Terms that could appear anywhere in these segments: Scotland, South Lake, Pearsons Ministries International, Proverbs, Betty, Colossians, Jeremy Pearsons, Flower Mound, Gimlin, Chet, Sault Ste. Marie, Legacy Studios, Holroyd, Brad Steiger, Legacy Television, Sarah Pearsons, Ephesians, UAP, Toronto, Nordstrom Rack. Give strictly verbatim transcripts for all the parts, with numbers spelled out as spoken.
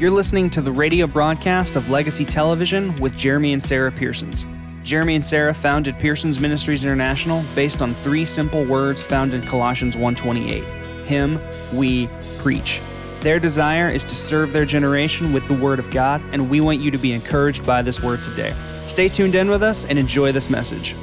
You're listening to the radio broadcast of Legacy Television with Jeremy and Sarah Pearsons. Jeremy and Sarah founded Pearsons Ministries International based on three simple words found in Colossians one twenty-eight. Him, we, preach. Their desire is to serve their generation with the Word of God, and we want you to be encouraged by this Word today. Stay tuned in with us and enjoy this message.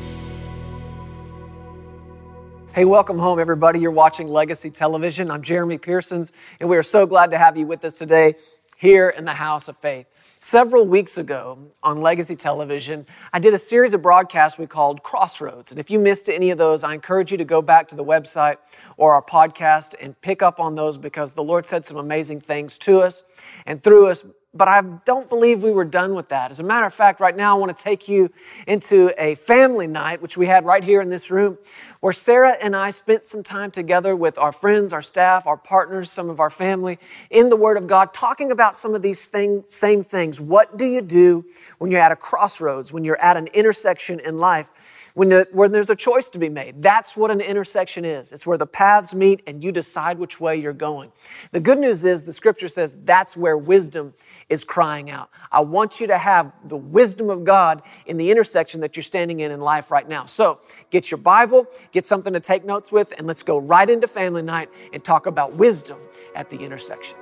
Hey, welcome home, everybody. You're watching Legacy Television. I'm Jeremy Pearsons, and we are so glad to have you with us today here in the House of Faith. Several weeks ago on Legacy Television, I did a series of broadcasts we called Crossroads. And if you missed any of those, I encourage you to go back to the website or our podcast and pick up on those, because the Lord said some amazing things to us and through us. But I don't believe we were done with that. As a matter of fact, right now I want to take you into a family night, which we had right here in this room, where Sarah and I spent some time together with our friends, our staff, our partners, some of our family, in the Word of God, talking about some of these thing, same things. What do you do when you're at a crossroads, when you're at an intersection in life, when, the, when there's a choice to be made? That's what an intersection is. It's where the paths meet and you decide which way you're going. The good news is the Scripture says that's where wisdom is crying out. I want you to have the wisdom of God in the intersection that you're standing in in life right now. So get your Bible, get something to take notes with, and let's go right into family night and talk about wisdom at the intersection.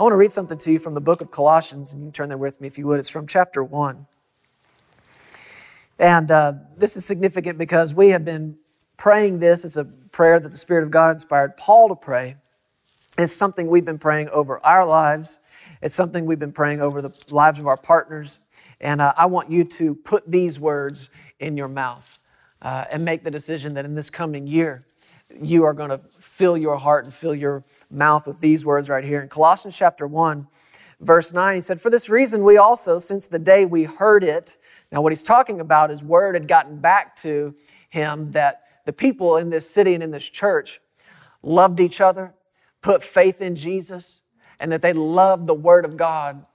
I want to read something to you from the book of Colossians, and you can turn there with me if you would. It's from chapter one. And uh, this is significant because we have been praying this. It's a prayer that the Spirit of God inspired Paul to pray. It's something we've been praying over our lives. It's something we've been praying over the lives of our partners. And uh, I want you to put these words in your mouth uh, and make the decision that in this coming year, you are going to fill your heart and fill your mouth with these words right here. In Colossians chapter one, verse nine, he said, "For this reason, we also, since the day we heard it," now what he's talking about is word had gotten back to him that the people in this city and in this church loved each other, put faith in Jesus, and that they loved the Word of God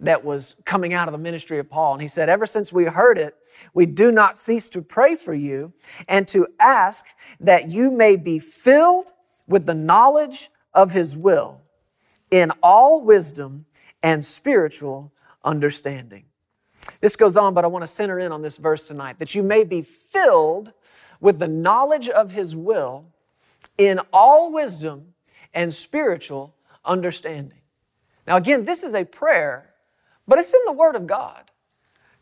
that was coming out of the ministry of Paul. And he said, "Ever since we heard it, we do not cease to pray for you and to ask that you may be filled with the knowledge of His will in all wisdom and spiritual understanding." This goes on, but I want to center in on this verse tonight, that you may be filled with the knowledge of His will in all wisdom and spiritual understanding. Now again, this is a prayer, but it's in the Word of God.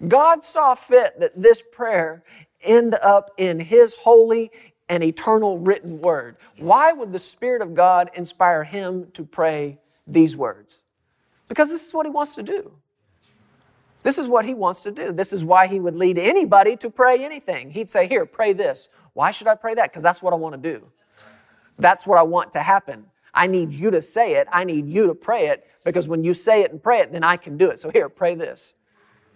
God saw fit that this prayer end up in His holy and eternal written Word. Why would the Spirit of God inspire him to pray these words? Because this is what He wants to do. This is what He wants to do. This is why He would lead anybody to pray anything. He'd say, "Here, pray this." Why should I pray that? Because that's what I want to do. That's what I want to happen. I need you to say it. I need you to pray it, because when you say it and pray it, then I can do it. So here, pray this.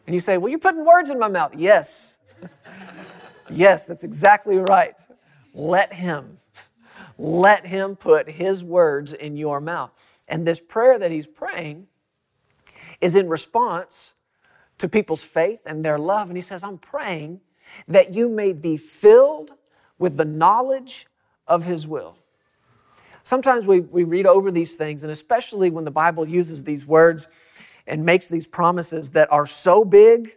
And you say, "Well, you're putting words in my mouth." Yes. Yes, that's exactly right. Let Him. Let Him put His words in your mouth. And this prayer that he's praying is in response to people's faith and their love. And he says, "I'm praying that you may be filled with the knowledge of His will." Sometimes we, we read over these things, and especially when the Bible uses these words and makes these promises that are so big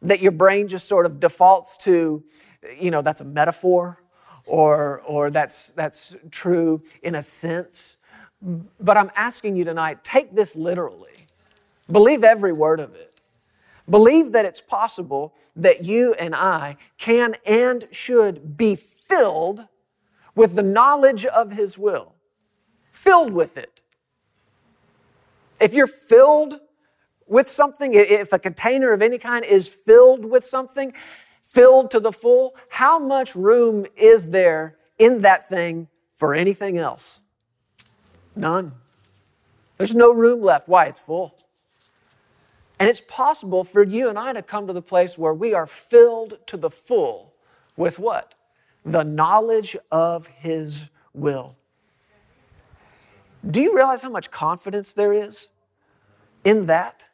that your brain just sort of defaults to, you know, that's a metaphor, or or that's that's true in a sense. But I'm asking you tonight, take this literally. Believe every word of it. Believe that it's possible that you and I can and should be filled with the knowledge of His will. Filled with it. If you're filled with something, if a container of any kind is filled with something, filled to the full, how much room is there in that thing for anything else? None. There's no room left. Why? It's full. And it's possible for you and I to come to the place where we are filled to the full with what? The knowledge of His will. Do you realize how much confidence there is in that?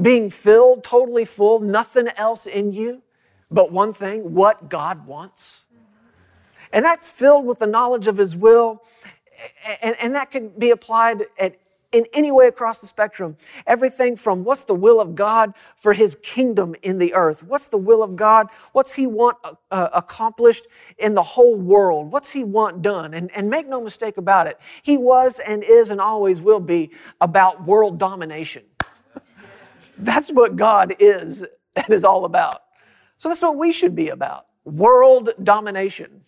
Being filled, totally full, nothing else in you but one thing, what God wants. And that's filled with the knowledge of His will and, and that can be applied at in any way across the spectrum. Everything from what's the will of God for his kingdom in the earth? What's the will of God? What's he want uh, accomplished in the whole world? What's he want done? And, and make no mistake about it, he was and is and always will be about world domination. That's what God is and is all about. So that's what we should be about, world domination.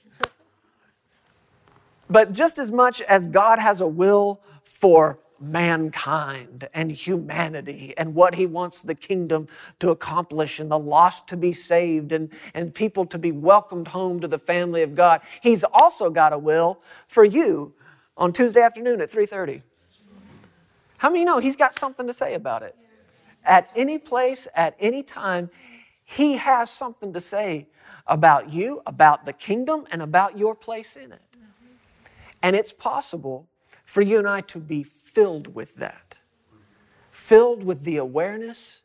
But just as much as God has a will for mankind and humanity and what he wants the kingdom to accomplish and the lost to be saved and, and people to be welcomed home to the family of God, he's also got a will for you on Tuesday afternoon at three thirty. How many know he's got something to say about it? At any place, at any time, he has something to say about you, about the kingdom, and about your place in it. And it's possible for you and I to be filled with that, filled with the awareness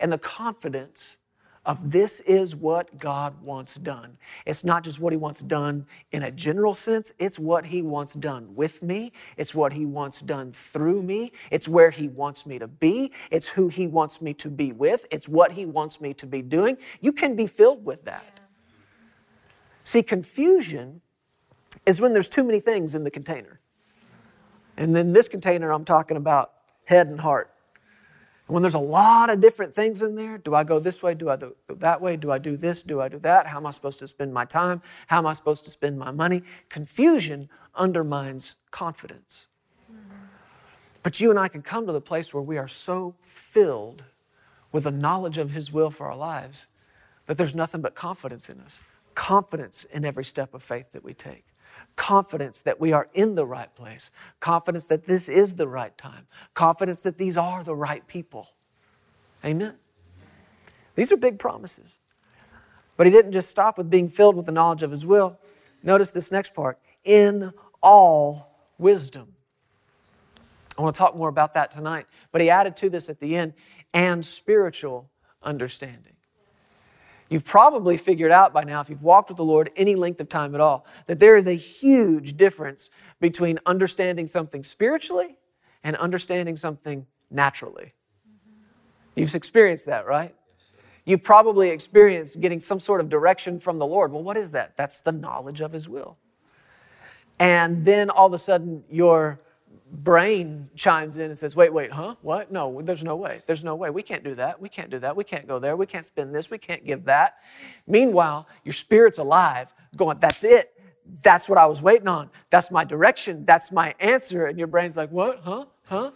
and the confidence of this is what God wants done. It's not just what he wants done in a general sense. It's what he wants done with me. It's what he wants done through me. It's where he wants me to be. It's who he wants me to be with. It's what he wants me to be doing. You can be filled with that. Yeah. See, confusion is when there's too many things in the container. And then this container, I'm talking about head and heart. And when there's a lot of different things in there, do I go this way? Do I go that way? Do I do this? Do I do that? How am I supposed to spend my time? How am I supposed to spend my money? Confusion undermines confidence. But you and I can come to the place where we are so filled with the knowledge of his will for our lives that there's nothing but confidence in us. Confidence in every step of faith that we take. Confidence that we are in the right place. Confidence that this is the right time. Confidence that these are the right people. Amen. These are big promises. But he didn't just stop with being filled with the knowledge of his will. Notice this next part. In all wisdom. I want to talk more about that tonight. But he added to this at the end. And spiritual understanding. You've probably figured out by now, if you've walked with the Lord any length of time at all, that there is a huge difference between understanding something spiritually and understanding something naturally. You've experienced that, right? You've probably experienced getting some sort of direction from the Lord. Well, what is that? That's the knowledge of his will. And then all of a sudden, your brain chimes in and says, wait, wait, huh? What? No, there's no way. There's no way. We can't do that. We can't do that. We can't go there. We can't spend this. We can't give that. Meanwhile, your spirit's alive going, that's it. That's what I was waiting on. That's my direction. That's my answer. And your brain's like, what? Huh? Huh?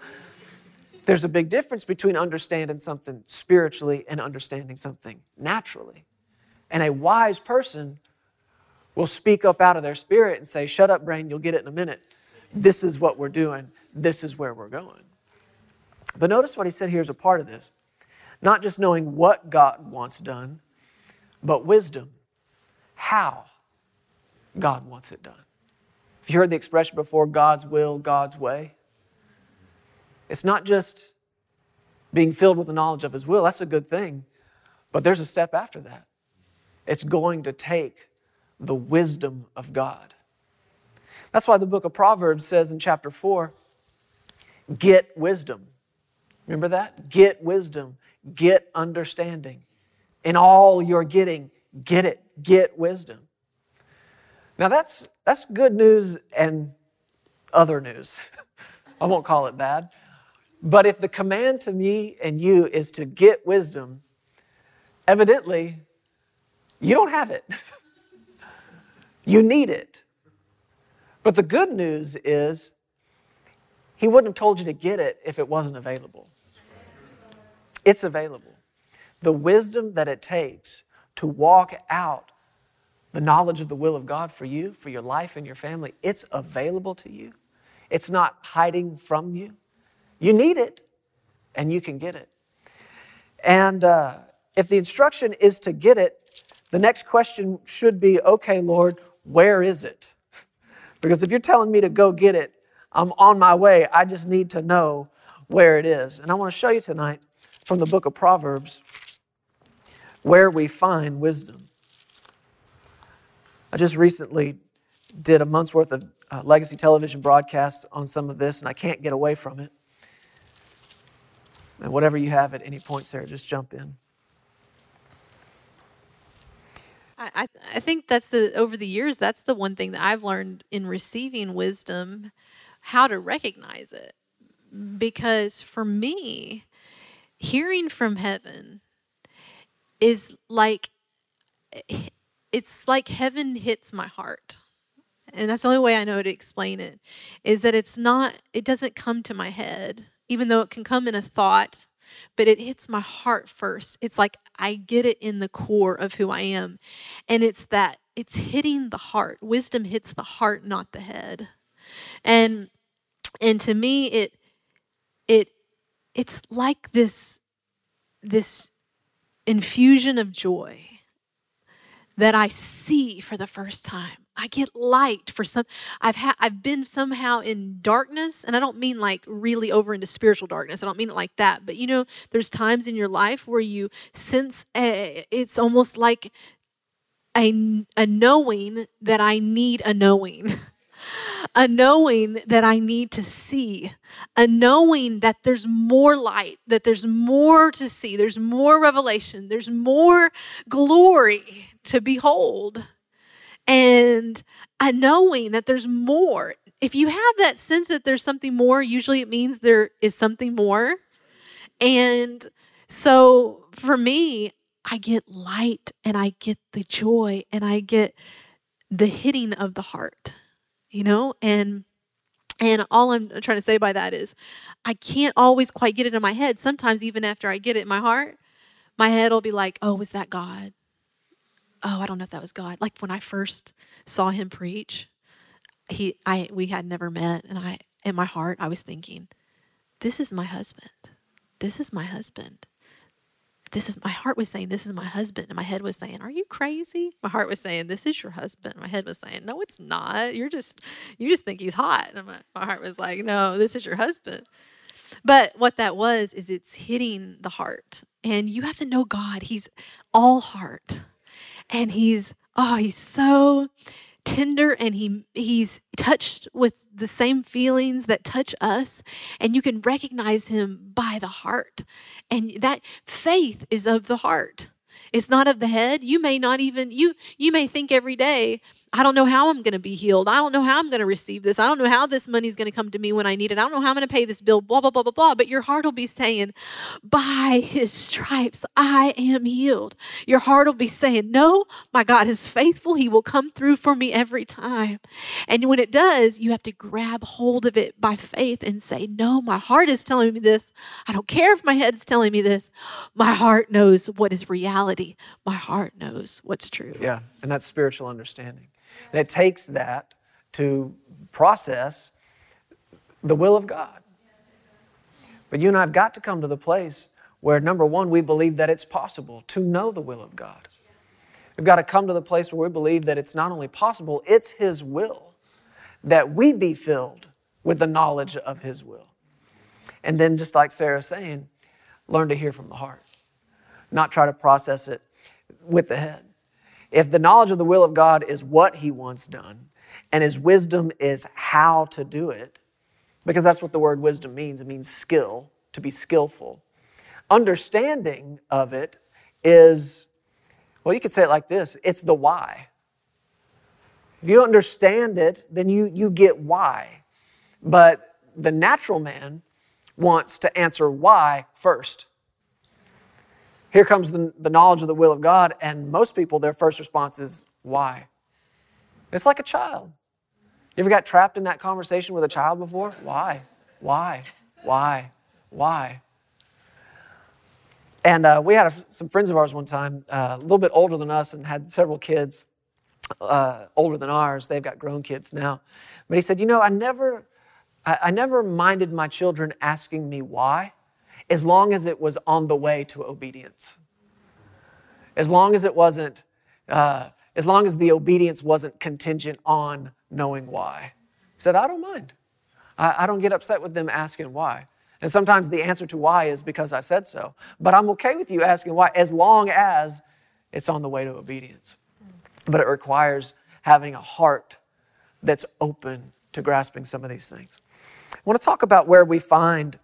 There's a big difference between understanding something spiritually and understanding something naturally. And a wise person will speak up out of their spirit and say, shut up, brain. You'll get it in a minute. This is what we're doing. This is where we're going. But notice what he said here is a part of this. Not just knowing what God wants done, but wisdom, how God wants it done. Have you heard the expression before, God's will, God's way? It's not just being filled with the knowledge of his will. That's a good thing. But there's a step after that. It's going to take the wisdom of God. That's why the book of Proverbs says in chapter four, get wisdom. Remember that? Get wisdom, get understanding. In all you're getting, get it, get wisdom. Now that's that's good news and other news. I won't call it bad. But if the command to me and you is to get wisdom, evidently you don't have it. You need it. But the good news is he wouldn't have told you to get it if it wasn't available. It's available. The wisdom that it takes to walk out the knowledge of the will of God for you, for your life and your family, it's available to you. It's not hiding from you. You need it, and you can get it. And uh, if the instruction is to get it, the next question should be, okay, Lord, where is it? Because if you're telling me to go get it, I'm on my way. I just need to know where it is. And I want to show you tonight from the book of Proverbs where we find wisdom. I just recently did a month's worth of uh, Legacy Television broadcasts on some of this, and I can't get away from it. And whatever you have at any point, Sarah, just jump in. I, I think that's the, over the years, that's the one thing that I've learned in receiving wisdom, how to recognize it. Because for me, hearing from heaven is like, it's like heaven hits my heart. And that's the only way I know to explain it, is that it's not, it doesn't come to my head, even though it can come in a thought, but it hits my heart first. It's like I get it in the core of who I am. And it's that, it's hitting the heart. Wisdom hits the heart, not the head. And and to me, it it it's like this this infusion of joy that I see for the first time. I get light for some, I've had, I've been somehow in darkness, and I don't mean like really over into spiritual darkness. I don't mean it like that, but you know, there's times in your life where you sense a, it's almost like a, a knowing that I need a knowing, a knowing that I need to see, a knowing that there's more light, that there's more to see, there's more revelation, there's more glory to behold. And a knowing that there's more. If you have that sense that there's something more, usually it means there is something more. And so for me, I get light and I get the joy and I get the hitting of the heart, you know? And and all I'm trying to say by that is I can't always quite get it in my head. Sometimes even after I get it in my heart, my head will be like, oh, was that God? Oh, I don't know if that was God. Like when I first saw him preach, he, I, we had never met, and I, in my heart, I was thinking, "This is my husband. This is my husband. This is." My heart was saying, "This is my husband," and my head was saying, "Are you crazy?" My heart was saying, "This is your husband." My head was saying, "No, it's not. You're just, you just think he's hot." And my, my heart was like, "No, this is your husband." But what that was is it's hitting the heart, and you have to know God. He's all heart. And he's, oh, he's so tender, and he he's touched with the same feelings that touch us. And you can recognize him by the heart. And that faith is of the heart. It's not of the head. You may not even, you you may think every day, I don't know how I'm going to be healed. I don't know how I'm going to receive this. I don't know how this money's going to come to me when I need it. I don't know how I'm going to pay this bill, blah, blah, blah, blah, blah. But your heart will be saying, by his stripes, I am healed. Your heart will be saying, no, my God is faithful. He will come through for me every time. And when it does, you have to grab hold of it by faith and say, no, my heart is telling me this. I don't care if my head's telling me this. My heart knows what is reality. My heart knows what's true. Yeah, and that's spiritual understanding. And it takes that to process the will of God. But you and I have got to come to the place where, number one, we believe that it's possible to know the will of God. We've got to come to the place where we believe that it's not only possible, it's His will, that we be filled with the knowledge of His will. And then, just like Sarah's saying, learn to hear from the heart, not try to process it with the head. If the knowledge of the will of God is what He wants done, and His wisdom is how to do it, because that's what the word wisdom means. It means skill, to be skillful. Understanding of it is, well, you could say it like this, it's the why. If you understand it, then you, you get why. But the natural man wants to answer why first. Here comes the, the knowledge of the will of God, and most people, their first response is, why? It's like a child. You ever got trapped in that conversation with a child before? Why? Why? Why? Why? And uh, we had a, some friends of ours one time, uh, a little bit older than us, and had several kids uh, older than ours. They've got grown kids now. But he said, you know, I never, I, I never minded my children asking me why, as long as it was on the way to obedience. As long as it wasn't, uh, as long as the obedience wasn't contingent on knowing why. He said, I don't mind. I, I don't get upset with them asking why. And sometimes the answer to why is because I said so. But I'm okay with you asking why, as long as it's on the way to obedience. But it requires having a heart that's open to grasping some of these things. I want to talk about where we find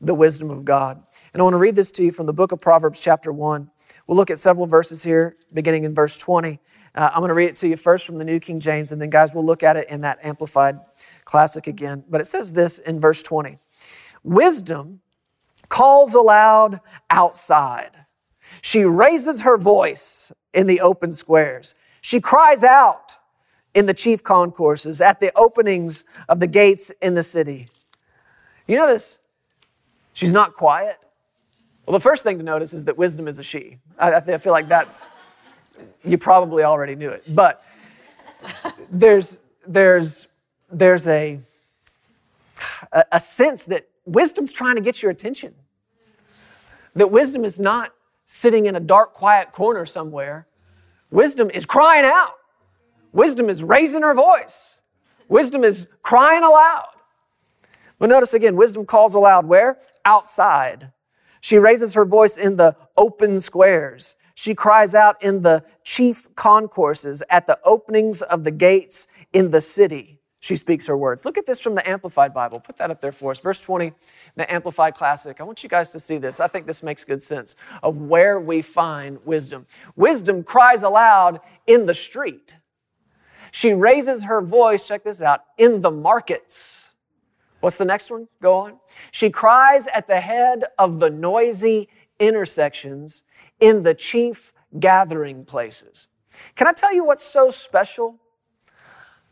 the wisdom of God. And I want to read this to you from the book of Proverbs chapter one. We'll look at several verses here, beginning in verse twenty. Uh, I'm going to read it to you first from the New King James, and then, guys, we'll look at it in that Amplified Classic again. But it says this in verse twenty. Wisdom calls aloud outside. She raises her voice in the open squares. She cries out in the chief concourses, at the openings of the gates in the city. You notice she's not quiet. Well, the first thing to notice is that wisdom is a she. I, I, th- I feel like that's, you probably already knew it, but there's there's there's a, a a sense that wisdom's trying to get your attention. That wisdom is not sitting in a dark, quiet corner somewhere. Wisdom is crying out. Wisdom is raising her voice. Wisdom is crying aloud. But notice again, wisdom calls aloud where? Outside. She raises her voice in the open squares. She cries out in the chief concourses, at the openings of the gates in the city. She speaks her words. Look at this from the Amplified Bible. Put that up there for us. Verse twenty, the Amplified Classic. I want you guys to see this. I think this makes good sense of where we find wisdom. Wisdom cries aloud in the street. She raises her voice, check this out, in the markets. What's the next one? Go on. She cries at the head of the noisy intersections in the chief gathering places. Can I tell you what's so special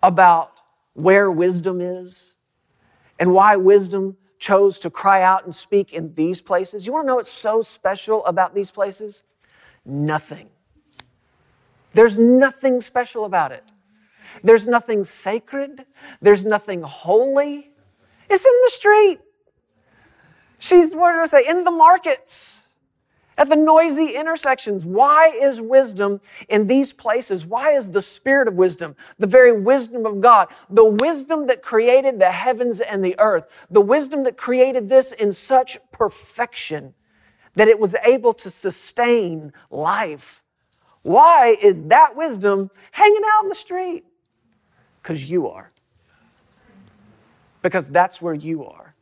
about where wisdom is and why wisdom chose to cry out and speak in these places? You want to know what's so special about these places? Nothing. There's nothing special about it. There's nothing sacred. There's nothing holy. It's in the street. She's, what did I say, in the markets, at the noisy intersections. Why is wisdom in these places? Why is the spirit of wisdom, the very wisdom of God, the wisdom that created the heavens and the earth, the wisdom that created this in such perfection that it was able to sustain life? Why is that wisdom hanging out in the street? Because you are. Because that's where you are.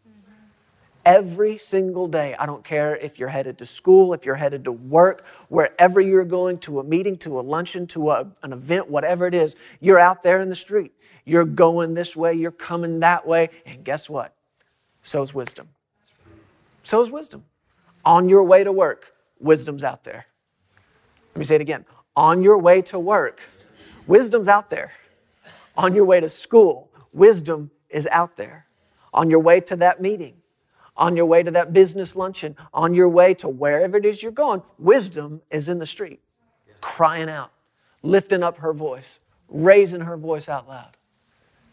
Every single day, I don't care if you're headed to school, if you're headed to work, wherever you're going, to a meeting, to a luncheon, to a, an event, whatever it is, you're out there in the street. You're going this way, you're coming that way, and guess what? So is wisdom. So is wisdom. On your way to work, wisdom's out there. Let me say it again. On your way to work, wisdom's out there. On your way to school, wisdom is out there. On your way to that meeting, on your way to that business luncheon, on your way to wherever it is you're going, wisdom is in the street, crying out, lifting up her voice, raising her voice out loud.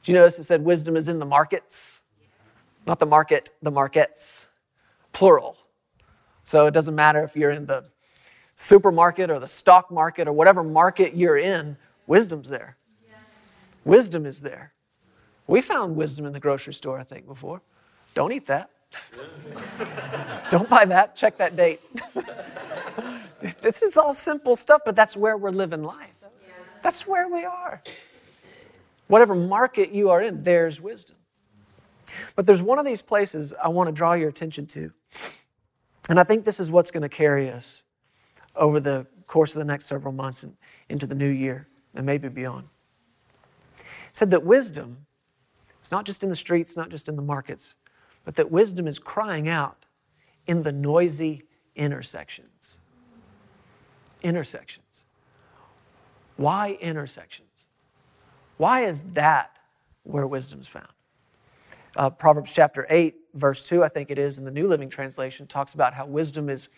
Did you notice it said wisdom is in the markets? Not the market, the markets, plural. So it doesn't matter if you're in the supermarket or the stock market or whatever market you're in, wisdom's there. Wisdom is there. We found wisdom in the grocery store, I think, before. Don't eat that. Don't buy that. Check that date. This is all simple stuff, but that's where we're living life. That's where we are. Whatever market you are in, there's wisdom. But there's one of these places I want to draw your attention to. And I think this is what's going to carry us over the course of the next several months and into the new year and maybe beyond. Said that wisdom, it's not just in the streets, not just in the markets, but that wisdom is crying out in the noisy intersections. Intersections. Why intersections? Why is that where wisdom's found? Uh, Proverbs chapter eight, verse two, I think it is, in the New Living Translation, talks about how wisdom is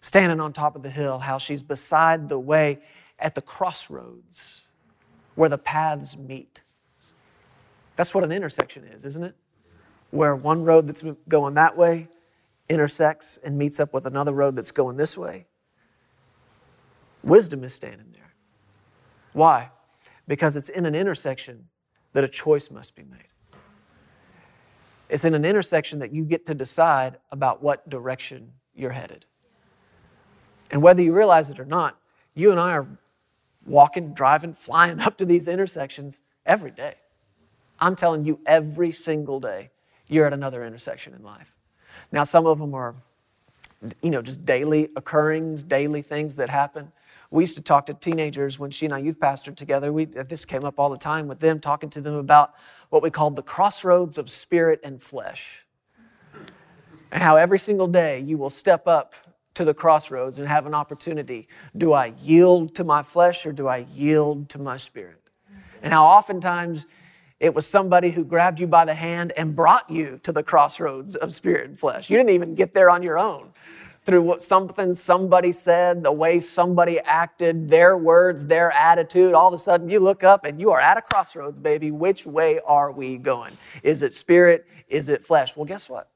standing on top of the hill, how she's beside the way at the crossroads where the paths meet. That's what an intersection is, isn't it? Where one road that's going that way intersects and meets up with another road that's going this way. Wisdom is standing there. Why? Because it's in an intersection that a choice must be made. It's in an intersection that you get to decide about what direction you're headed. And whether you realize it or not, you and I are walking, driving, flying up to these intersections every day. I'm telling you, every single day, you're at another intersection in life. Now, some of them are, you know, just daily occurrings, daily things that happen. We used to talk to teenagers when she and I youth pastored together. We, this came up all the time with them, talking to them about what we called the crossroads of spirit and flesh. And how every single day you will step up to the crossroads and have an opportunity. Do I yield to my flesh or do I yield to my spirit? And how oftentimes it was somebody who grabbed you by the hand and brought you to the crossroads of spirit and flesh. You didn't even get there on your own. Through what something somebody said, the way somebody acted, their words, their attitude, all of a sudden you look up and you are at a crossroads, baby. Which way are we going? Is it spirit? Is it flesh? Well, guess what?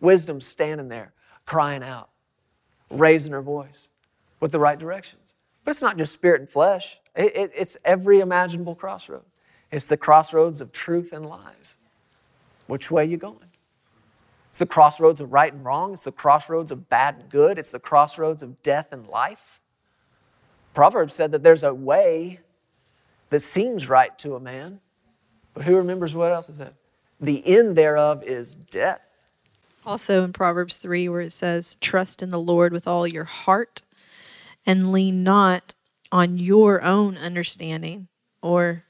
Wisdom's standing there, crying out, raising her voice with the right directions. But it's not just spirit and flesh. It, it, it's every imaginable crossroad. It's the crossroads of truth and lies. Which way are you going? It's the crossroads of right and wrong. It's the crossroads of bad and good. It's the crossroads of death and life. Proverbs said that there's a way that seems right to a man, but who remembers what else is that? The end thereof is death. Also in Proverbs three, where it says, trust in the Lord with all your heart and lean not on your own understanding. Or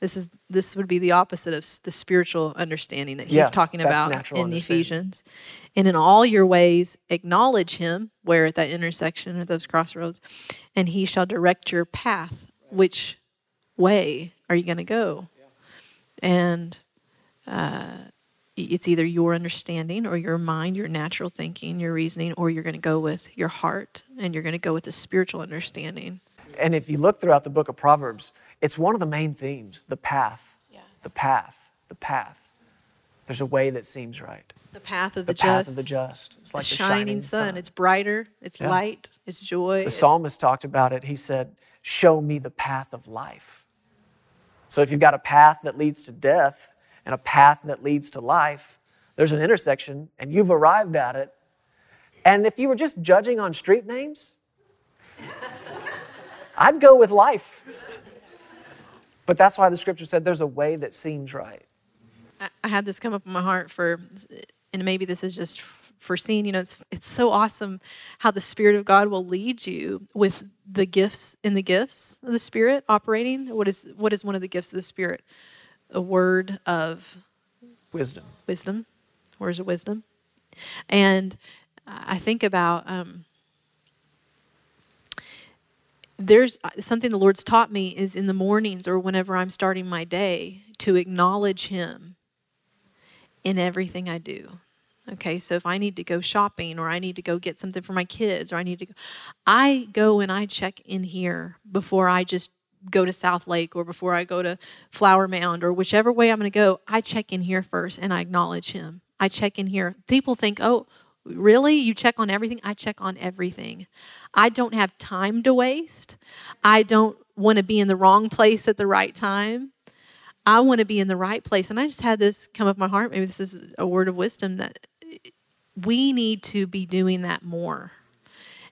this is this would be the opposite of the spiritual understanding that he's yeah, talking about in the Ephesians. And in all your ways, acknowledge him, where at that intersection or those crossroads, and he shall direct your path. Which way are you going to go? Yeah. And... Uh, It's either your understanding or your mind, your natural thinking, your reasoning, or you're going to go with your heart and you're going to go with the spiritual understanding. And if you look throughout the book of Proverbs, it's one of the main themes, the path, yeah. the path, the path. There's a way that seems right. The path of the, the just. The path of the just. It's like the, the shining, shining sun. sun. It's brighter, it's yeah. light, it's joy. The psalmist talked about it. He said, show me the path of life. So if you've got a path that leads to death, and a path that leads to life, there's an intersection, and you've arrived at it. And if you were just judging on street names, I'd go with life. But that's why the scripture said there's a way that seems right. I had this come up in my heart for, and maybe this is just for seeing, you know, it's it's so awesome how the Spirit of God will lead you with the gifts, in the gifts of the Spirit operating. What is what is one of the gifts of the Spirit? A word of wisdom. Wisdom, words of wisdom, and I think about um, there's something the Lord's taught me is in the mornings or whenever I'm starting my day to acknowledge Him in everything I do. Okay, so if I need to go shopping or I need to go get something for my kids or I need to, go, I go and I check in here before I just. Go to South Lake or before I go to Flower Mound or whichever way I'm going to go, I check in here first and I acknowledge him. I check in here. People think, oh, really? You check on everything? I check on everything. I don't have time to waste. I don't want to be in the wrong place at the right time. I want to be in the right place. And I just had this come up in my heart. Maybe this is a word of wisdom that we need to be doing that more.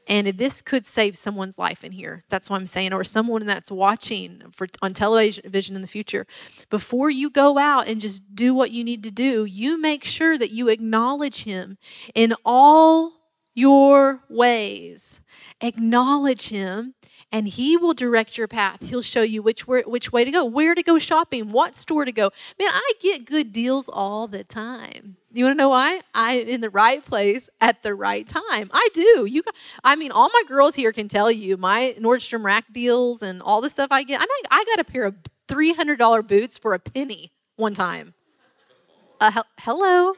And this could save someone's life in here. That's what I'm saying. Or someone that's watching for on television in the future. Before you go out and just do what you need to do, you make sure that you acknowledge him in all your ways. Acknowledge him and he will direct your path. He'll show you which way, which way to go, where to go shopping, what store to go. Man, I get good deals all the time. You want to know why? I'm in the right place at the right time. I do. You, I mean, all my girls here can tell you my Nordstrom Rack deals and all the stuff I get. I mean, I got a pair of three hundred dollars boots for a penny one time. Uh, he- hello?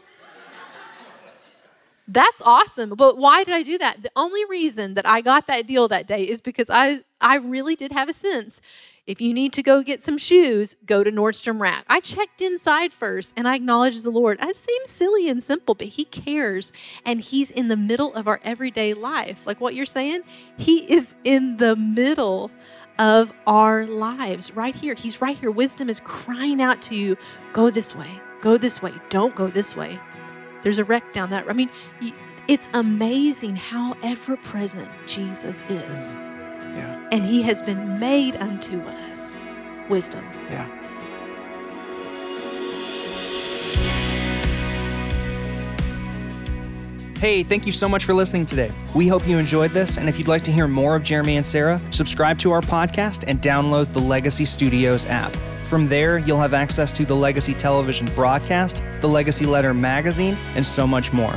That's awesome. But why did I do that? The only reason that I got that deal that day is because I, I really did have a sense. If you need to go get some shoes, go to Nordstrom Rack. I checked inside first and I acknowledged the Lord. It seems silly and simple, but he cares and he's in the middle of our everyday life. Like what you're saying, he is in the middle of our lives right here. He's right here. Wisdom is crying out to you, go this way, go this way, don't go this way. There's a wreck down that. I mean, it's amazing how ever-present Jesus is. Yeah. And he has been made unto us wisdom. Yeah. Hey, thank you so much for listening today. We hope you enjoyed this, and if you'd like to hear more of Jeremy and Sarah, subscribe to our podcast and download the Legacy Studios app. From there, you'll have access to the Legacy Television broadcast, the Legacy Letter magazine, and so much more.